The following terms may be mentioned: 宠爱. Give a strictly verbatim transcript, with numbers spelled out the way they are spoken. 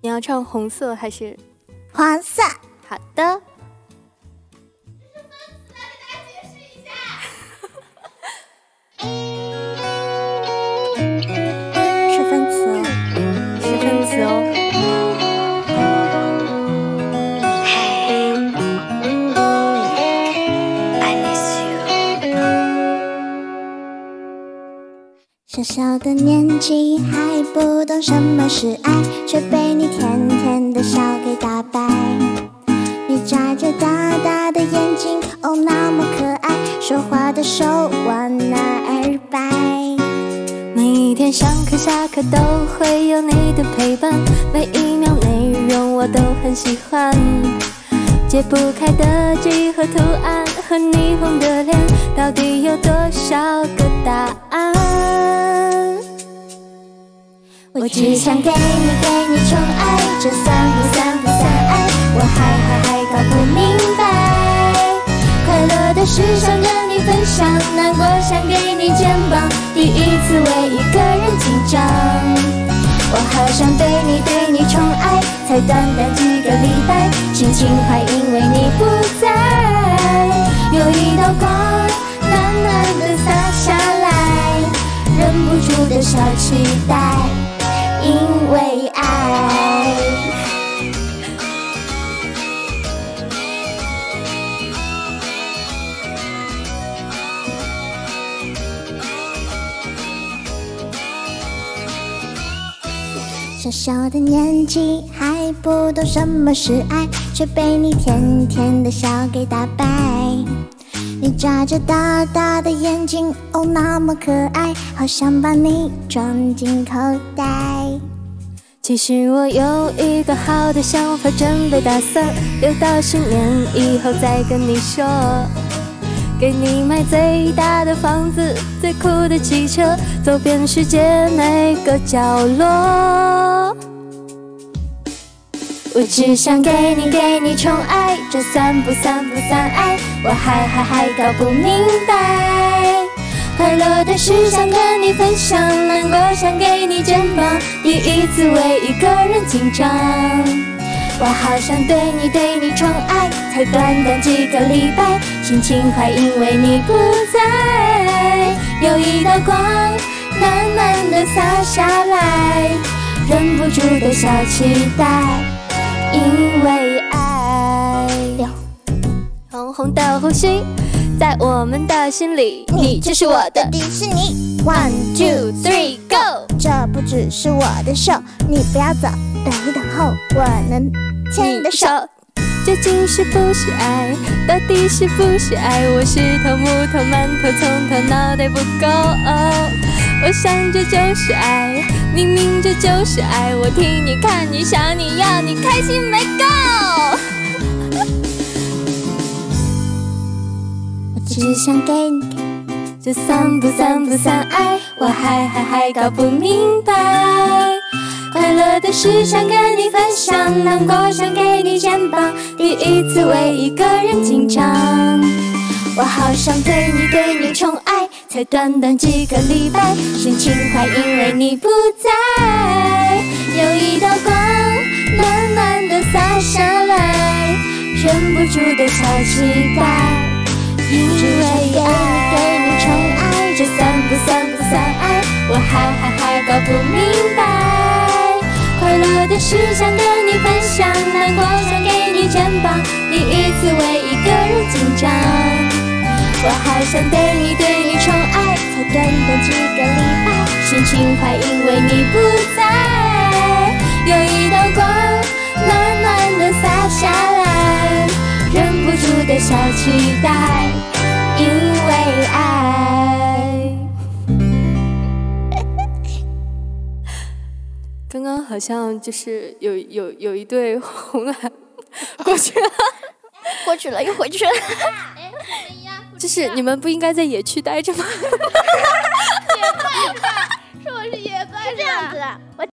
你要唱红色还是黄色？好的。这是分词，来给大家解释一下。是分词哦，是分词哦。Hey, I miss you。 小小的年纪还不懂什么是爱，却被你甜甜的笑给打败。你眨着大大的眼睛，哦，那么可爱，说话的手往哪儿摆？每一天上课下课都会有你的陪伴，每一秒内容我都很喜欢。解不开的几何图案和霓虹的脸，到底有多少个答案？我只想给你给你宠爱，这算不算不算爱？我还还还搞不明白，快乐的事想跟你分享，难过想给你肩膀，第一次为一个人紧张。我好想对你对你宠爱，才短短几个礼拜，心情还因为你不在，有一道光暖暖的洒下来，忍不住的小期待。因为爱，小小的年纪还不懂什么是爱，却被你甜甜的笑给打败。你眨着大大的眼睛，哦，那么可爱，好想把你装进口袋。其实我有一个好的想法，准备打算留到十年以后再跟你说，给你买最大的房子，最酷的汽车，走遍世界每个角落。我只想给你给你宠爱，这算不算不算爱？我还还还搞不明白，快乐的事想跟你分享，难过想给你肩膀，第一次为一个人紧张。我好想对你对你宠爱，才短短几个礼拜，心情还因为你不在，有一道光暖暖的洒下来，忍不住的小期待，因为爱。红红的呼吸在我们的心里，你就是我的迪士尼。 one two three go， 这不只是我的秀，你不要走，等一等后我能牵你的手。究竟是不是爱，到底是不是爱？我是头木头馒头，葱头脑袋不够、哦、我想这就是爱，你明这就是爱，我听你看你想你要你开心没够。只想给你，这算不算不算爱？我还还还搞不明白，快乐的事想跟你分享，难过想给你肩膀，第一次为一个人紧张。我好想对你对你宠爱，才短短几个礼拜，心情坏因为你不在，有一道光暖暖的洒下来，忍不住的小期待。因为爱，给你宠爱，这算不算不算爱？我还还还搞不明白，快乐的事想跟你分享，难过想给你肩膀，第一次为一个人紧张。我好想对你对你宠爱，才短短几个礼拜，心情坏因为你不在，有一道光暖暖的洒下来，忍不住的小期待，因为爱。刚刚好像就是有有有一对红蓝过去了，过去了又回去了。就是你们不应该在野区待着吗？野怪吧，是我是野怪，是这样子的。